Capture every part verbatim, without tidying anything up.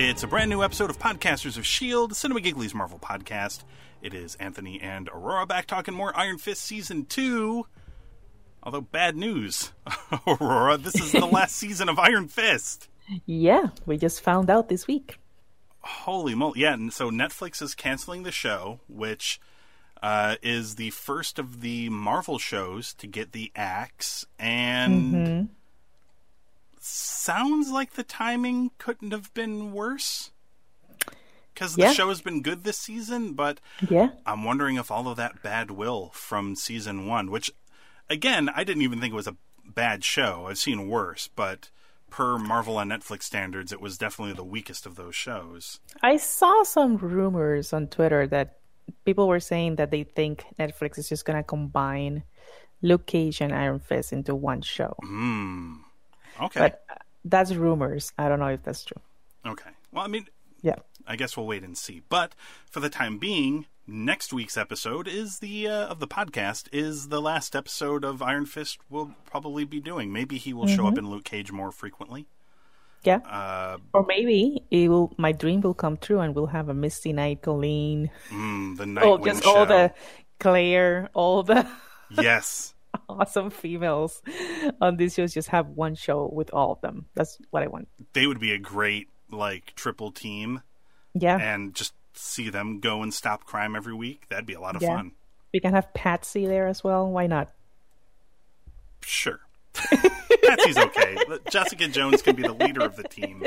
It's a brand new episode of Podcasters of S H I E L D, Cinema Geekly's Marvel podcast. It is Anthony and Aurora back talking more Iron Fist Season two. Although, bad news, Aurora, this is the last season of Iron Fist. Yeah, we just found out this week. Holy moly. Yeah, and so Netflix is canceling the show, which uh, is the first of the Marvel shows to get the axe, and... Mm-hmm. Sounds like the timing couldn't have been worse, because the yeah. show has been good this season, but yeah. I'm wondering if all of that bad will from season one, which, again, I didn't even think it was a bad show. I've seen worse, but per Marvel and Netflix standards, it was definitely the weakest of those shows. I saw some rumors on Twitter that people were saying that they think Netflix is just going to combine Luke Cage and Iron Fist into one show. Hmm. Okay. But that's rumors. I don't know if that's true. Okay. Well, I mean, yeah. I guess we'll wait and see. But for the time being, next week's episode is the uh, of the podcast is the last episode of Iron Fist we'll probably be doing. Maybe he will mm-hmm. show up in Luke Cage more frequently. Yeah. Uh, or maybe it will. My dream will come true and we'll have a Misty Knight, Colleen. Mm, the Nightwing oh, just show. All the Claire, all the... Yes. Awesome females on these shows, just have one show with all of them. That's what I want. They would be a great, like, triple team. Yeah. And just see them go and stop crime every week. That'd be a lot of yeah. fun. We can have Patsy there as well. Why not? Sure. Patsy's okay. Jessica Jones can be the leader of the team.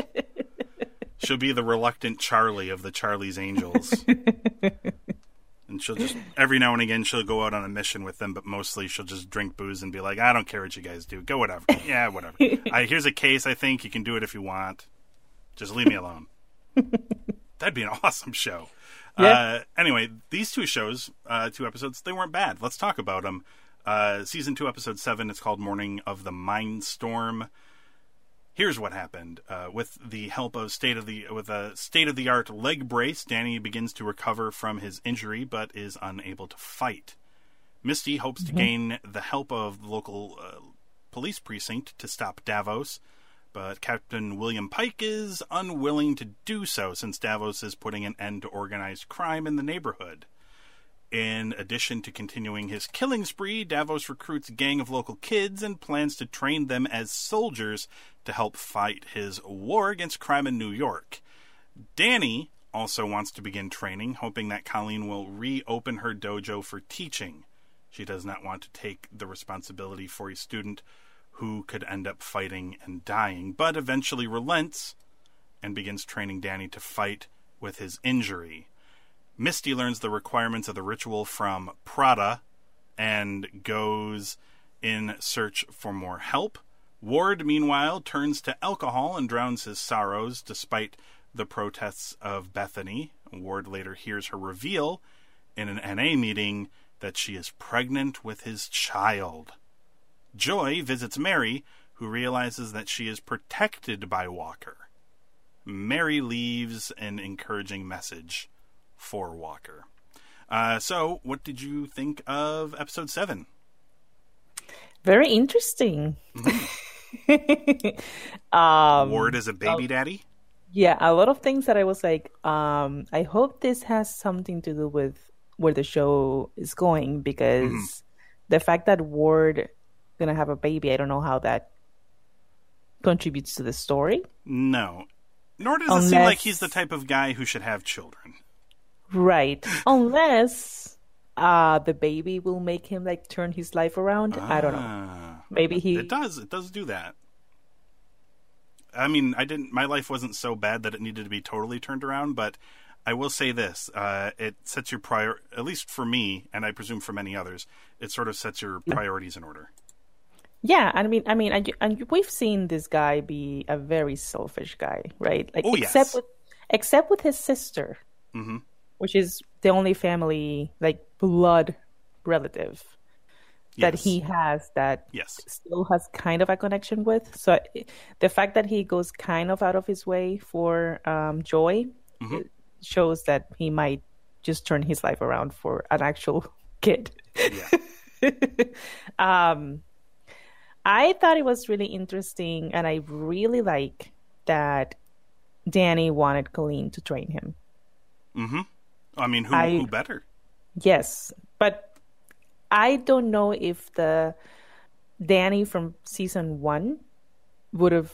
She'll be the reluctant Charlie of the Charlie's Angels. And she'll just, every now and again, she'll go out on a mission with them, but mostly she'll just drink booze and be like, I don't care what you guys do. Go whatever. Yeah, whatever. I, here's a case, I think. You can do it if you want. Just leave me alone. That'd be an awesome show. Yeah. Uh, anyway, these two shows, uh, two episodes, they weren't bad. Let's talk about them. Uh, season two, episode seven, it's called Morning of the Mindstorm. Here's what happened. Uh, with the help of state of the with a state-of-the-art leg brace, Danny begins to recover from his injury but is unable to fight. Misty hopes mm-hmm. to gain the help of the local uh, police precinct to stop Davos, but Captain William Pike is unwilling to do so since Davos is putting an end to organized crime in the neighborhood. In addition to continuing his killing spree, Davos recruits a gang of local kids and plans to train them as soldiers to help fight his war against crime in New York. Danny also wants to begin training, hoping that Colleen will reopen her dojo for teaching. She does not want to take the responsibility for a student who could end up fighting and dying, but eventually relents and begins training Danny to fight with his injury. Misty learns the requirements of the ritual from Prada and goes in search for more help. Ward, meanwhile, turns to alcohol and drowns his sorrows despite the protests of Bethany. Ward later hears her reveal in an N A meeting that she is pregnant with his child. Joy visits Mary, who realizes that she is protected by Walker. Mary leaves an encouraging message for Walker. Uh, so, what did you think of episode seven? Very interesting. Mm-hmm. um, Ward is a baby uh, daddy? Yeah, a lot of things that I was like, um, I hope this has something to do with where the show is going, because mm-hmm. the fact that Ward going to have a baby, I don't know how that contributes to the story. No. Nor does Unless... it seem like he's the type of guy who should have children. Right. Unless uh, the baby will make him like turn his life around. Ah, I don't know. Maybe he... It does. It does do that. I mean, I didn't. My life wasn't so bad that it needed to be totally turned around, but I will say this. Uh, it sets your prior... At least for me, and I presume for many others, it sort of sets your priorities in order. Yeah, I mean, I mean, and, you, and we've seen this guy be a very selfish guy, right? Like, oh, except yes. with, except with his sister, mm-hmm. which is the only family, like blood relative, yes. that he has that yes. still has kind of a connection with. So the fact that he goes kind of out of his way for um, Joy mm-hmm. shows that he might just turn his life around for an actual kid. Yeah. um. I thought it was really interesting, and I really like that Danny wanted Colleen to train him. Mm-hmm. I mean, who, I, who better? Yes, but I don't know if the Danny from season one would have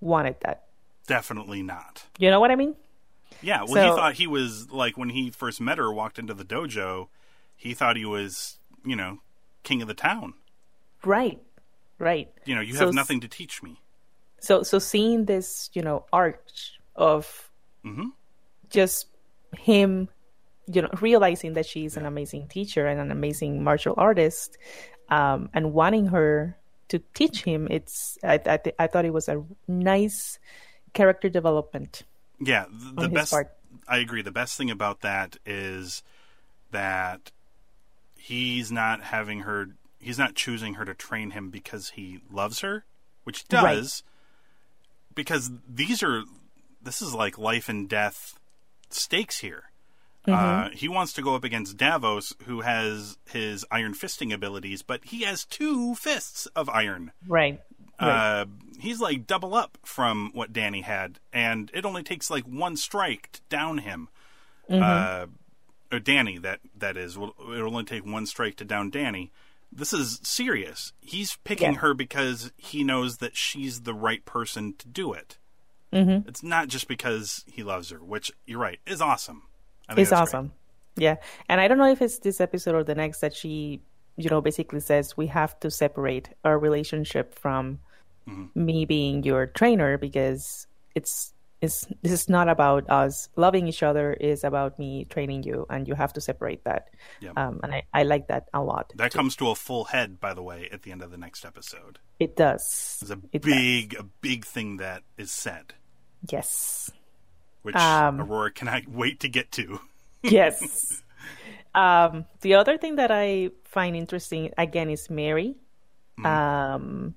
wanted that. Definitely not. You know what I mean? Yeah, well, so, he thought he was, like, when he first met her, walked into the dojo, he thought he was, you know, king of the town. Right. Right. You know, you so, have nothing to teach me. So so seeing this, you know, arch of mm-hmm. just him, you know, realizing that she's yeah. an amazing teacher and an amazing martial artist um, and wanting her to teach him, it's I I, th- I thought it was a nice character development. Yeah. The, the best, part. I agree. The best thing about that is that he's not having her... He's not choosing her to train him because he loves her, which he does, right. because these are, this is like life and death stakes here. Mm-hmm. Uh, he wants to go up against Davos, who has his iron fisting abilities, but he has two fists of iron. Right. right. Uh, he's like double up from what Danny had, and it only takes like one strike to down him. Mm-hmm. Uh, or Danny, that, that is. It'll only take one strike to down Danny. This is serious. He's picking yeah. her because he knows that she's the right person to do it. Mm-hmm. It's not just because he loves her, which, you're right, is awesome. I think it's awesome. Great. Yeah. And I don't know if it's this episode or the next that she, you know, basically says, we have to separate our relationship from mm-hmm. me being your trainer because it's, it's this is not about us loving each other. It's about me training you, and you have to separate that. Yep. Um, and I, I like that a lot. That too. Comes to a full head, by the way, at the end of the next episode. It does. It's a it big, does. a big thing that is said. Yes. Which um, Aurora cannot wait to get to. Yes. Um, the other thing that I find interesting, again, is Mary. Mm-hmm. Um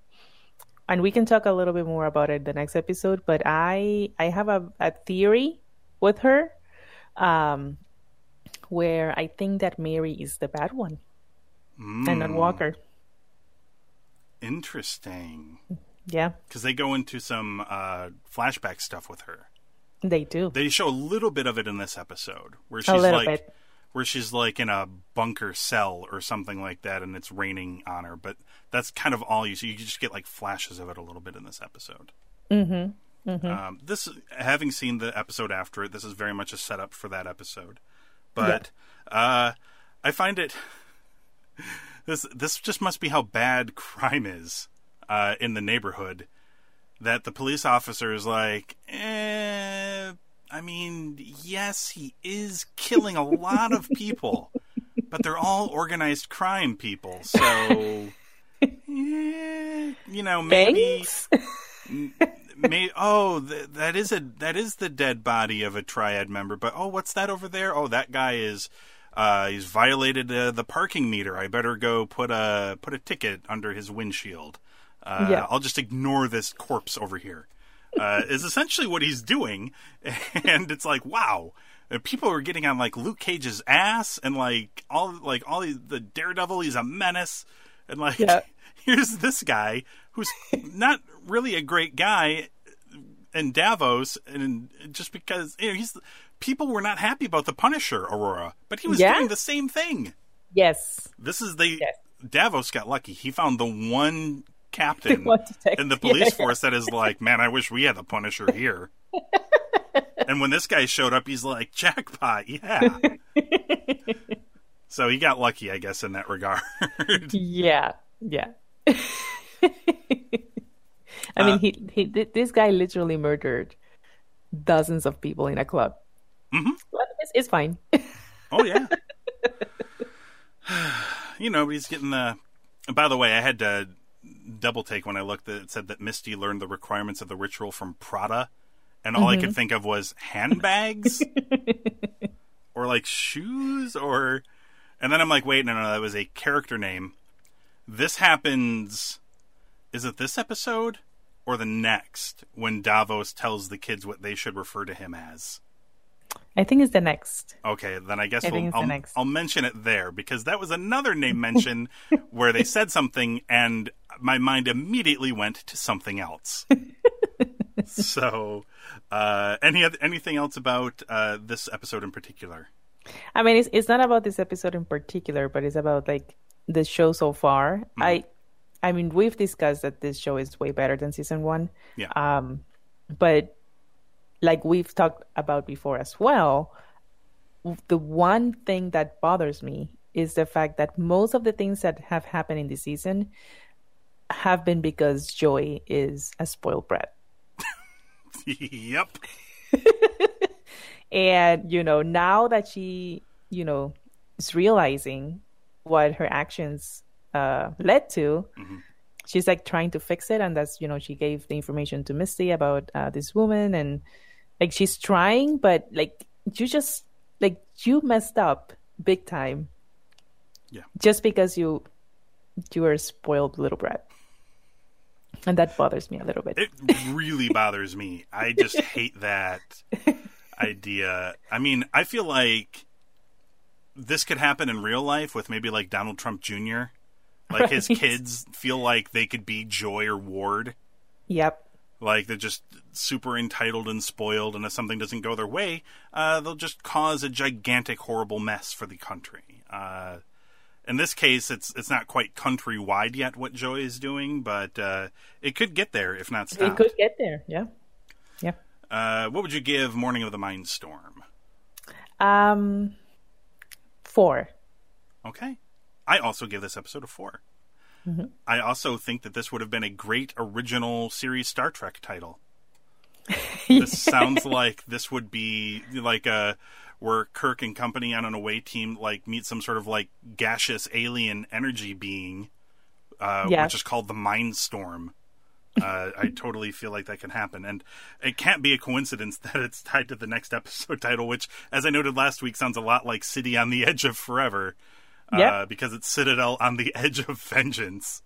And we can talk a little bit more about it the next episode, but I I have a, a theory with her um, where I think that Mary is the bad one mm. and not Walker. Interesting. Yeah. Because they go into some uh, flashback stuff with her. They do. They show a little bit of it in this episode where she's a little like bit. Where she's like in a bunker cell or something like that, and it's raining on her. But that's kind of all you see. You just get like flashes of it a little bit in this episode. Mm-hmm. Mm-hmm. Um, this, having seen the episode after it, this is very much a setup for that episode. But yeah. uh, I find it this this just must be how bad crime is uh, in the neighborhood that the police officer is like, eh. I mean, yes, he is killing a lot of people, but they're all organized crime people. So, yeah, you know, maybe, may, oh, th- that is a that is the dead body of a triad member. But oh, what's that over there? Oh, that guy is uh, he's violated uh, the parking meter. I better go put a put a ticket under his windshield. Uh, yeah. I'll just ignore this corpse over here. Uh, is essentially what he's doing, and it's like, wow, people are getting on like Luke Cage's ass, and like all like all the Daredevil, he's a menace, and like yeah. here's this guy who's not really a great guy in Davos, and just because you know, he's people were not happy about the Punisher, Aurora, but he was yeah. doing the same thing. Yes, this is the yes. Davos got lucky; he found the one. Captain in the police yeah. force that is like, man, I wish we had the Punisher here. And when this guy showed up, he's like, jackpot, yeah. So he got lucky, I guess, in that regard. Yeah, yeah. I uh, mean, he, he this guy literally murdered dozens of people in a club. Mm-hmm. But it's, it's fine. Oh, yeah. You know, he's getting the... By the way, I had to double take when I looked. It said that Misty learned the requirements of the ritual from Prada. And all mm-hmm. I could think of was handbags? Or, like, shoes? Or... And then I'm like, wait, no, no, that was a character name. This happens... Is it this episode? Or the next? When Davos tells the kids what they should refer to him as? I think it's the next. Okay, then I guess I we'll, I'll, the I'll mention it there. Because that was another name mention where they said something and my mind immediately went to something else. So, uh, any other, anything else about uh, this episode in particular? I mean, it's it's not about this episode in particular, but it's about like the show so far. Mm-hmm. I, I mean, we've discussed that this show is way better than season one. Yeah. Um, but like we've talked about before as well, the one thing that bothers me is the fact that most of the things that have happened in this season have been because Joy is a spoiled brat. Yep. And, you know, now that she, you know, is realizing what her actions uh, led to, mm-hmm. she's like trying to fix it. And that's, you know, she gave the information to Misty about uh, this woman. And like, she's trying, but like, you just, like, you messed up big time. Yeah. Just because you, you were a spoiled little brat. And that bothers me a little bit. It really bothers me. I just hate that idea. I mean, I feel like this could happen in real life with maybe like Donald Trump Junior Like right. His kids feel like they could be Joy or Ward. Yep. Like they're just super entitled and spoiled. And if something doesn't go their way, uh, they'll just cause a gigantic, horrible mess for the country. Uh In this case, it's it's not quite countrywide yet what Joy is doing, but uh, it could get there if not stopped. It could get there, yeah, yeah. Uh, what would you give Morning of the Mindstorm? Um, four. Okay, I also give this episode a four. Mm-hmm. I also think that this would have been a great original series Star Trek title. This sounds like this would be like a. Where Kirk and company on an away team like meet some sort of like gaseous alien energy being, uh, yes. which is called the Mindstorm. Uh, I totally feel like that can happen. And it can't be a coincidence that it's tied to the next episode title, which, as I noted last week, sounds a lot like City on the Edge of Forever, uh, yep. because it's Citadel on the Edge of Vengeance,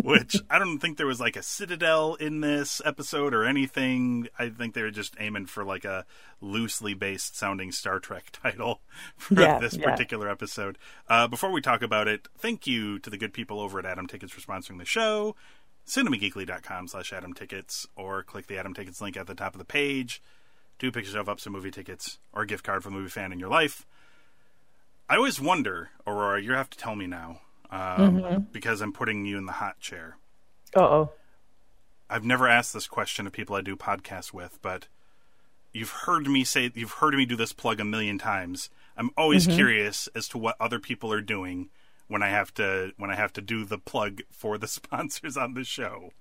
which I don't think there was like a Citadel in this episode or anything. I think they were just aiming for like a loosely based sounding Star Trek title for yeah, this yeah. particular episode. Uh, before we talk about it, thank you to the good people over at Adam Tickets for sponsoring the show. Cinemageekly.com slash Adam Tickets or click the Adam Tickets link at the top of the page. Do pick yourself up some movie tickets or a gift card for a movie fan in your life. I always wonder, Aurora, you have to tell me now. Um, mm-hmm. Because I'm putting you in the hot chair. Uh-oh. I've never asked this question to people I do podcasts with, but you've heard me say, you've heard me do this plug a million times. I'm always mm-hmm. curious as to what other people are doing when I have to, when I have to do the plug for the sponsors on the show.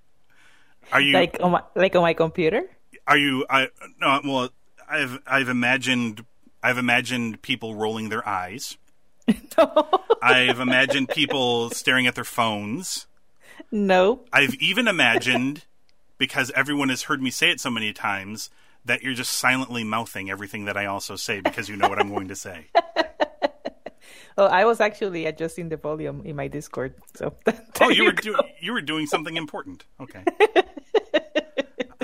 Are you like on my, like on my computer? Are you, I, no, well, I've, I've imagined, I've imagined people rolling their eyes. No. I've imagined people staring at their phones. Nope. I've even imagined, because everyone has heard me say it so many times, that you're just silently mouthing everything that I also say because you know what I'm going to say. Oh, I was actually adjusting the volume in my Discord. So oh, you, you were doing you were doing something important. Okay.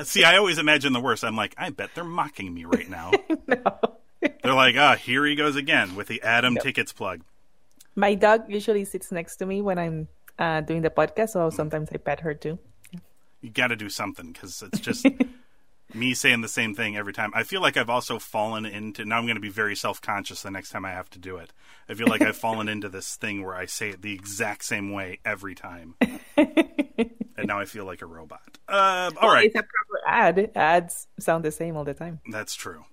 See, I always imagine the worst. I'm like, I bet they're mocking me right now. No. They're like, ah, oh, here he goes again with the Adam yep. Tickets plug. My dog usually sits next to me when I'm uh, doing the podcast, so sometimes I pet her too. You got to do something because it's just me saying the same thing every time. I feel like I've also fallen into, now I'm going to be very self-conscious the next time I have to do it. I feel like I've fallen into this thing where I say it the exact same way every time. and now I feel like a robot. Um, all well, right. It's a proper ad. Ads sound the same all the time. That's true.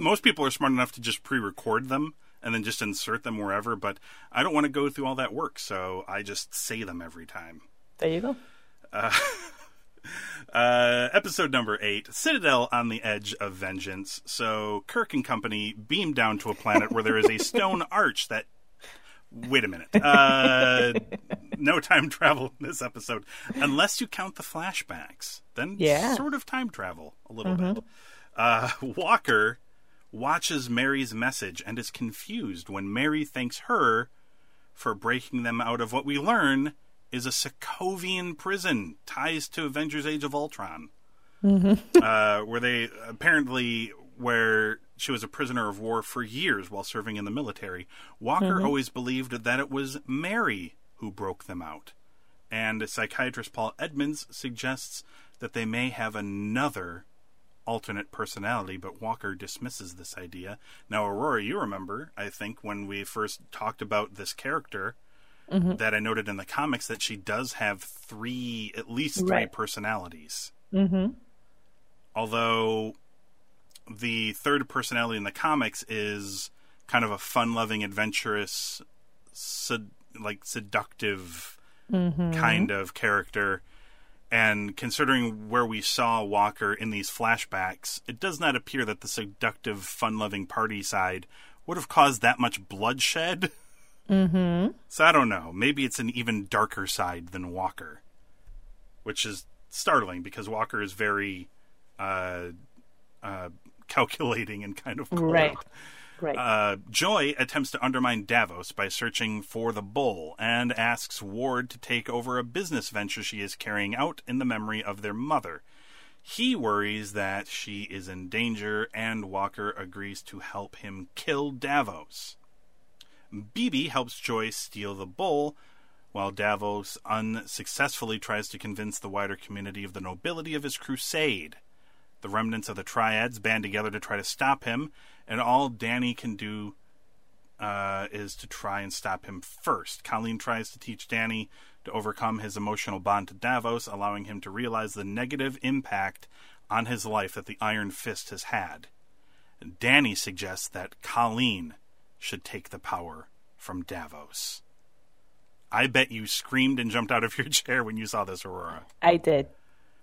Most people are smart enough to just pre-record them and then just insert them wherever, but I don't want to go through all that work, so I just say them every time. There you go. Uh, uh, episode number eight, Citadel on the Edge of Vengeance. So Kirk and company beam down to a planet where there is a stone arch that... Wait a minute. Uh, no time travel in this episode. Unless you count the flashbacks. Then yeah. sort of time travel a little mm-hmm. bit. Uh, Walker watches Mary's message and is confused when Mary thanks her for breaking them out of what we learn is a Sokovian prison, ties to Avengers: Age of Ultron. Mm-hmm. uh, where they apparently... where she was a prisoner of war for years while serving in the military. Walker mm-hmm. always believed that it was Mary who broke them out. And psychiatrist Paul Edmonds suggests that they may have another alternate personality, but Walker dismisses this idea. Now, Aurora, you remember, I think, when we first talked about this character, mm-hmm. that I noted in the comics that she does have three, at least three right. personalities. Mm-hmm. Although... the third personality in the comics is kind of a fun-loving, adventurous, sed- like seductive mm-hmm. kind of character. And considering where we saw Walker in these flashbacks, it does not appear that the seductive, fun-loving party side would have caused that much bloodshed. Mm-hmm. So I don't know. Maybe it's an even darker side than Walker, which is startling because Walker is very... Uh, uh, calculating and kind of cold. Right. Right. Uh, Joy attempts to undermine Davos by searching for the bull and asks Ward to take over a business venture she is carrying out in the memory of their mother. He worries that she is in danger, and Walker agrees to help him kill Davos. Bebe helps Joy steal the bull, while Davos unsuccessfully tries to convince the wider community of the nobility of his crusade. The remnants of the triads band together to try to stop him, and all Danny can do uh, is to try and stop him first. Colleen tries to teach Danny to overcome his emotional bond to Davos, allowing him to realize the negative impact on his life that the Iron Fist has had. Danny suggests that Colleen should take the power from Davos. I bet you screamed and jumped out of your chair when you saw this, Aurora. I did,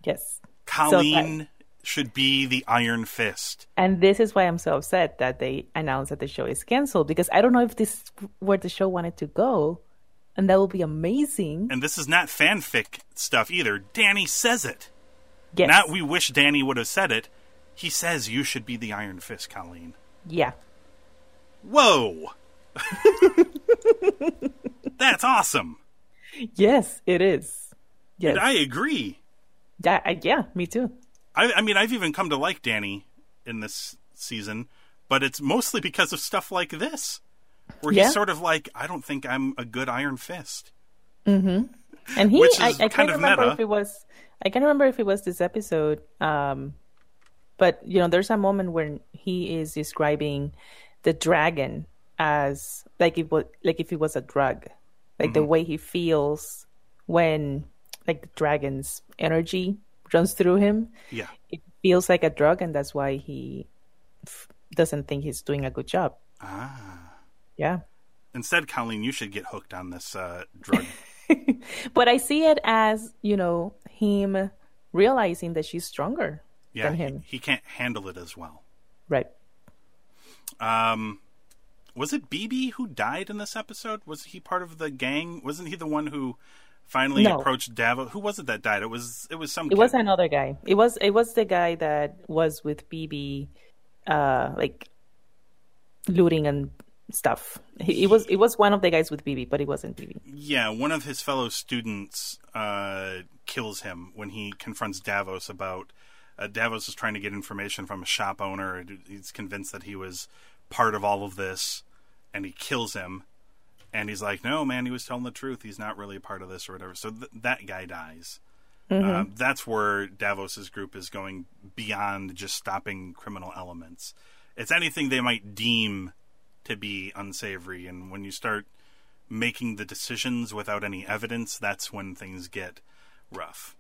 yes. Colleen... So should be the Iron Fist. And this is why I'm so upset that they announced that the show is canceled, because I don't know if this is where the show wanted to go, and that will be amazing. And this is not fanfic stuff either. Danny says it. Yes. Not we wish Danny would have said it. He says you should be the Iron Fist, Colleen. Yeah. Whoa. That's awesome. Yes, it is. Yes. And I agree. That, I, yeah, me too. I, I mean, I've even come to like Danny in this season, but it's mostly because of stuff like this, where yeah. he's sort of like, I don't think I'm a good Iron Fist. Mm-hmm. And he, I, I can't remember meta. if it was, I can't remember if it was this episode, um, but you know, there's a moment when he is describing the dragon as like it was, like if it was a drug, like mm-hmm. the way he feels when like the dragon's energy runs through him. Yeah, it feels like a drug, and that's why he f- doesn't think he's doing a good job. Ah, yeah. Instead, Colleen, you should get hooked on this uh, drug. But I see it as, you know, him realizing that she's stronger yeah, than him. He, he can't handle it as well. Right. Um, was it Bebe who died in this episode? Was he part of the gang? Wasn't he the one who? Finally no. approached Davos. Who was it that died? It was it was some. It kid. was another guy. It was it was the guy that was with Bebe, uh, like looting and stuff. He, it was it was one of the guys with Bebe, but it wasn't Bebe. Yeah, one of his fellow students uh, kills him when he confronts Davos about. Uh, Davos is trying to get information from a shop owner. He's convinced that he was part of all of this, and he kills him. And he's like, no, man, he was telling the truth. He's not really a part of this or whatever. So th- that guy dies. Mm-hmm. Uh, that's where Davos's group is going beyond just stopping criminal elements. It's anything they might deem to be unsavory. And when you start making the decisions without any evidence, that's when things get rough.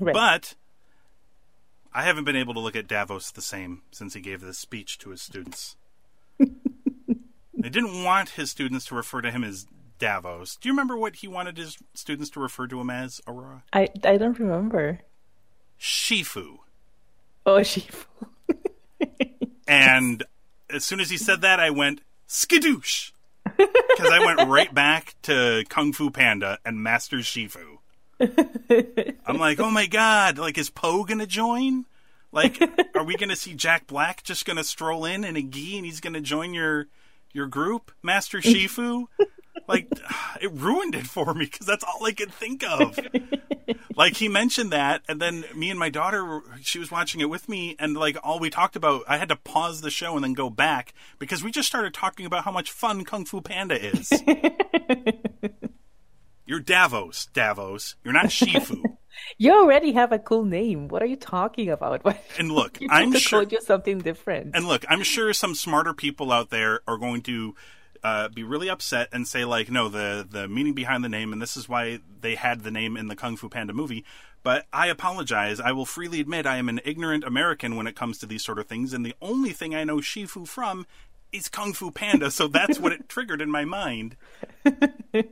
Right. But I haven't been able to look at Davos the same since he gave this speech to his students. They didn't want his students to refer to him as Davos. Do you remember what he wanted his students to refer to him as, Aurora? I, I don't remember. Shifu. Oh, Shifu. And as soon as he said that, I went, skidoosh. Because I went right back to Kung Fu Panda and Master Shifu. I'm like, oh my God, like, is Poe going to join? Like, are we going to see Jack Black just going to stroll in in a gi and he's going to join your your group, Master Shifu? Like, it ruined it for me because that's all I could think of. Like, he mentioned that, and then me and my daughter, she was watching it with me, and like, all we talked about, I had to pause the show and then go back because we just started talking about how much fun Kung Fu Panda is. You're Davos, Davos. You're not Shifu. You already have a cool name. What are you talking about? What? And look, you I'm sure you something different. And look, I'm sure some smarter people out there are going to uh, be really upset and say, like, no, the the meaning behind the name, and this is why they had the name in the Kung Fu Panda movie. But I apologize. I will freely admit I am an ignorant American when it comes to these sort of things, and the only thing I know Shifu from is Kung Fu Panda, so that's what it triggered in my mind.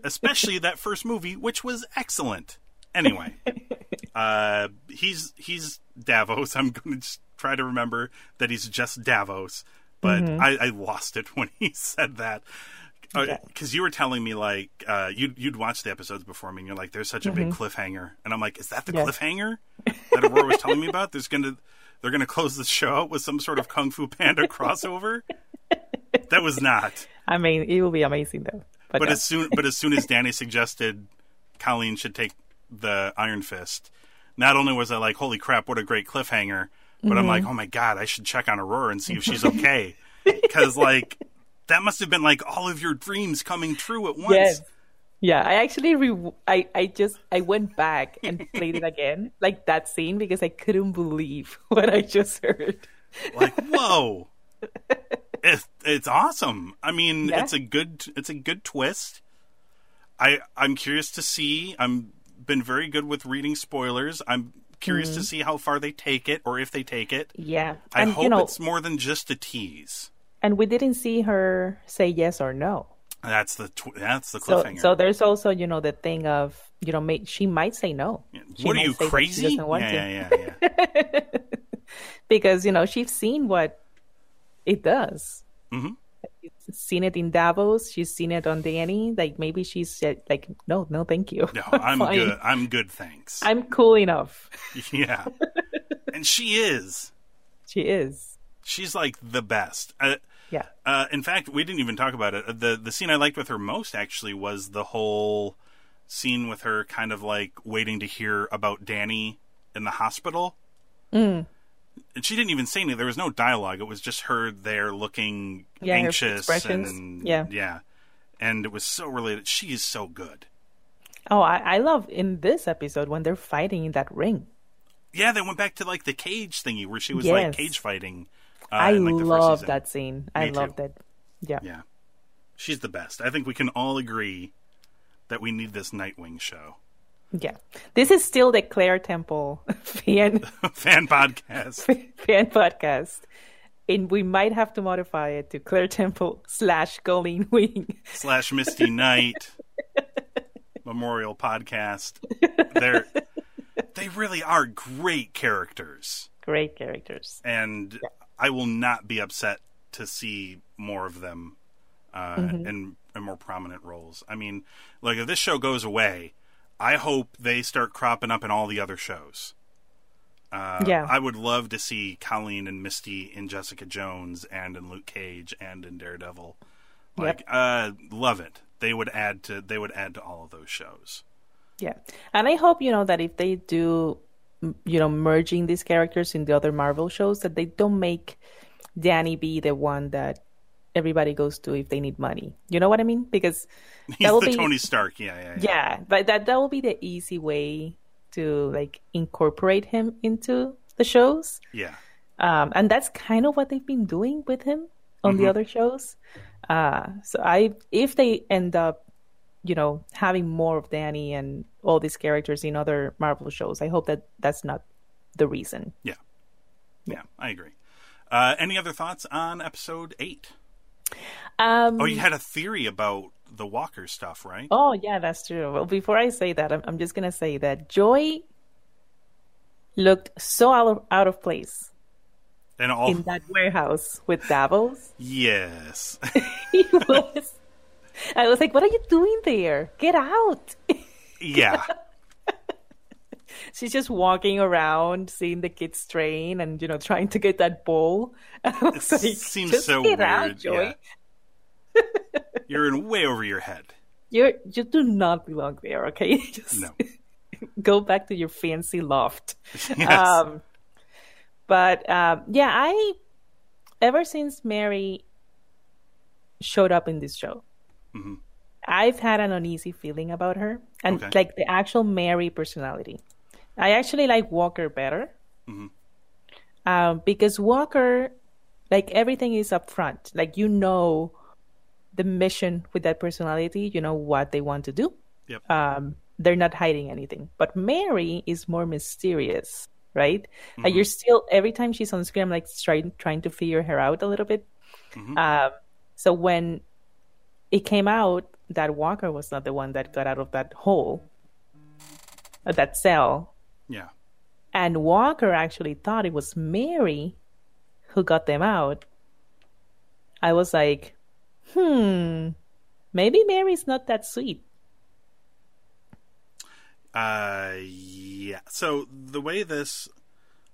Especially that first movie, which was excellent. Anyway, uh, he's he's Davos. I'm going to try to remember that he's just Davos, but mm-hmm. I, I lost it when he said that. Because yeah. you were telling me, like, uh, you'd, you'd watched the episodes before me, and you're like, there's such a mm-hmm. big cliffhanger. And I'm like, is that the yeah. cliffhanger that Aurora was telling me about? There's gonna They're going to close the show out with some sort of Kung Fu Panda crossover? That was not. I mean, it will be amazing, though. But, but no. as soon, but as soon as Danny suggested Colleen should take the Iron Fist, not only was I like, "Holy crap, what a great cliffhanger!" But mm-hmm. I'm like, "Oh my God, I should check on Aurora and see if she's okay," because like that must have been like all of your dreams coming true at once. Yes. Yeah, I actually, re- I, I just, I went back and played it again, like that scene, because I couldn't believe what I just heard. Like, whoa. It's, it's awesome. I mean, yeah. it's a good it's a good twist. I I'm curious to see. I'm been very good with reading spoilers. I'm curious mm-hmm. to see how far they take it, or if they take it. Yeah, I and, hope you know, it's more than just a tease. And we didn't see her say yes or no. That's the tw- that's the cliffhanger. So, so there's also you know the thing of you know may, she might say no. She what are you crazy? Yeah, yeah, yeah, yeah. Because you know she's seen what. It does. Mm-hmm. She's seen it in Davos. She's seen it on Danny. Like maybe she said, "Like no, no, thank you. No, I'm Fine. good. I'm good. Thanks. I'm cool enough." Yeah, and she is. She is. She's like the best. Uh, yeah. Uh, in fact, we didn't even talk about it. the The scene I liked with her most actually was the whole scene with her kind of like waiting to hear about Danny in the hospital. Mm. And she didn't even say anything. There was no dialogue. It was just her there looking yeah, anxious. And, yeah. yeah. And it was so related. She is so good. Oh, I, I love in this episode when they're fighting in that ring. Yeah, they went back to like the cage thingy where she was yes. like cage fighting. Uh, I in, like, the love first that scene. I Me loved too. it. Yeah. Yeah. She's the best. I think we can all agree that we need this Nightwing show. Yeah. This is still the Claire Temple fan fan podcast. Fan podcast. And we might have to modify it to Claire Temple slash Colleen Wing. Slash Misty Knight Memorial Podcast. They're they really are great characters. Great characters. And yeah. I will not be upset to see more of them uh mm-hmm. in, in more prominent roles. I mean, like if this show goes away, I hope they start cropping up in all the other shows. Uh, yeah. I would love to see Colleen and Misty in Jessica Jones and in Luke Cage and in Daredevil. Like, yep. uh, love it. They would add to they would add to all of those shows. Yeah, and I hope you know that if they do, you know, merging these characters in the other Marvel shows, that they don't make Danny be the one that everybody goes to if they need money. You know what I mean? Because that He's will the be Tony Stark. Yeah, yeah, yeah. Yeah, but that that will be the easy way to like incorporate him into the shows. Yeah, um, and that's kind of what they've been doing with him on mm-hmm. the other shows. Uh, so I, if they end up you know, having more of Danny and all these characters in other Marvel shows. I hope that that's not the reason. Yeah. Yeah, I agree. Uh, any other thoughts on episode eight? Um, oh, you had a theory about the Walker stuff, right? Oh, yeah, that's true. Well, before I say that, I'm, I'm just going to say that Joy looked so out of, out of place and all... in that warehouse with Davos. Yes. He was... I was like, what are you doing there? Get out. Yeah. She's just walking around, seeing the kids train and, you know, trying to get that bowl. It seems so weird. Out, Joy. Yeah. You're in way over your head. You're, you do not belong there, okay? Just no. Go back to your fancy loft. Yes. Um, but, um, yeah, I, ever since Mary showed up in this show, mm-hmm. I've had an uneasy feeling about her and okay. like the actual Mary personality. I actually like Walker better mm-hmm. um, because Walker, like everything is up front. Like, you know, the mission with that personality, you know what they want to do. Yep. Um, they're not hiding anything. But Mary is more mysterious, right? Mm-hmm. Like, you're still, every time she's on screen, I'm like trying, trying to figure her out a little bit. Mm-hmm. Um, so when it came out that Walker was not the one that got out of that hole, uh, that cell. Yeah. And Walker actually thought it was Mary who got them out. I was like, hmm, maybe Mary's not that sweet. Uh, yeah. So the way this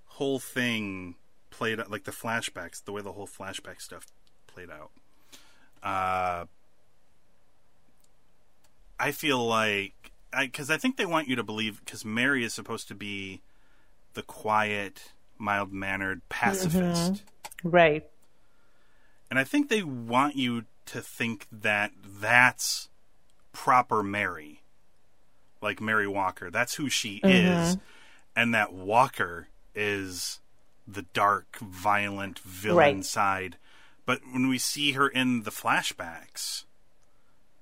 whole thing played out, like the flashbacks, the way the whole flashback stuff played out, uh, I feel like, because I, I think they want you to believe, because Mary is supposed to be the quiet, mild-mannered pacifist. Mm-hmm. Right. And I think they want you to think that that's proper Mary. Like Mary Walker. That's who she mm-hmm. is. And that Walker is the dark, violent villain right. side. But when we see her in the flashbacks...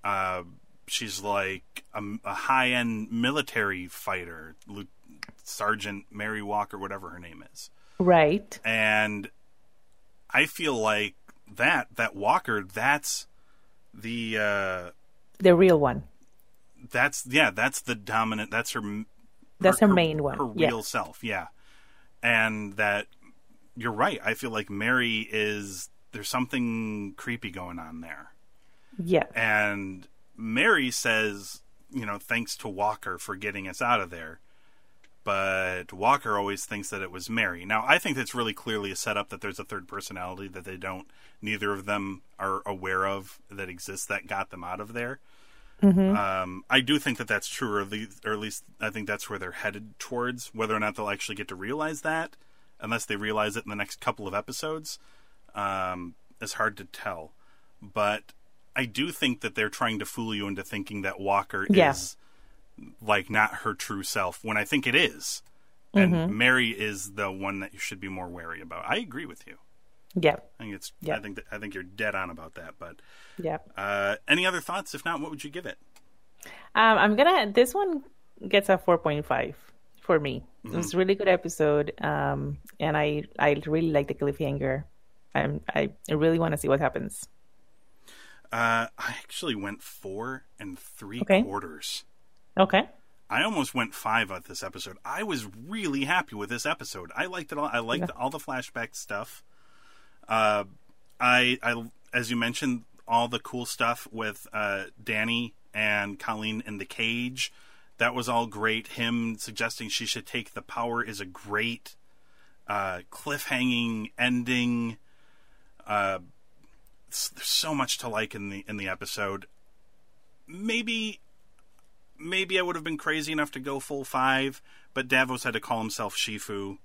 Uh, she's like a, a high-end military fighter, Luke, Sergeant Mary Walker, whatever her name is. Right. And I feel like that, that Walker, that's the... Uh, the real one. That's, yeah, that's the dominant, that's her... That's her, her main her, one. Her real yeah. self, yeah. And that, you're right, I feel like Mary is, there's something creepy going on there. Yeah. And... Mary says, you know, thanks to Walker for getting us out of there. But Walker always thinks that it was Mary. Now, I think that's really clearly a setup that there's a third personality that they don't, neither of them are aware of that exists that got them out of there. Mm-hmm. Um, I do think that that's true, or at least, or at least I think that's where they're headed towards, whether or not they'll actually get to realize that, unless they realize it in the next couple of episodes. Um, it's hard to tell. But... I do think that they're trying to fool you into thinking that Walker yeah. is like not her true self when I think it is. And mm-hmm. Mary is the one that you should be more wary about. I agree with you. Yeah. I think it's, yeah. I think that, I think you're dead on about that, but yeah. Uh, any other thoughts? If not, what would you give it? Um, I'm gonna, this one gets a four point five for me. Mm-hmm. It was a really good episode. Um, and I, I really like the cliffhanger. I'm, I really want to see what happens. Uh, I actually went four and three okay. quarters. Okay. I almost went five at this episode. I was really happy with this episode. I liked it all. I liked yeah. all the flashback stuff. Uh, I, I, as you mentioned, all the cool stuff with uh, Danny and Colleen in the cage. That was all great. Him suggesting she should take the power is a great uh, cliffhanging ending. Uh, There's so much to like in the in the episode. Maybe, maybe I would have been crazy enough to go full five, but Davos had to call himself Shifu,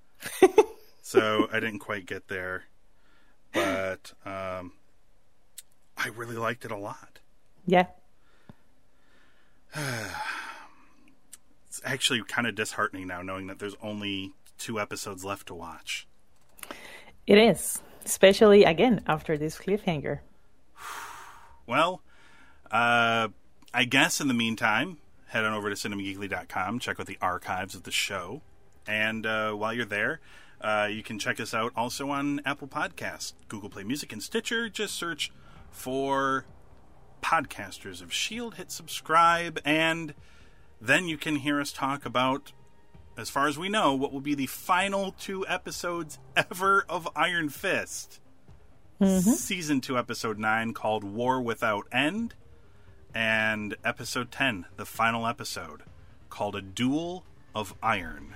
so I didn't quite get there. But um, I really liked it a lot. Yeah. It's actually kind of disheartening now, knowing that there's only two episodes left to watch. It is. Especially, again, after this cliffhanger. Well, uh, I I guess in the meantime, head on over to cinema geekly dot com, check out the archives of the show. And uh, while you're there, uh, you can check us out also on Apple Podcasts, Google Play Music, and Stitcher. Just search for Podcasters of S H I E L D, hit subscribe, and then you can hear us talk about, as far as we know, what will be the final two episodes ever of Iron Fist. Mm-hmm. Season two, episode nine, called War Without End, and episode ten, the final episode, called A Duel of Iron.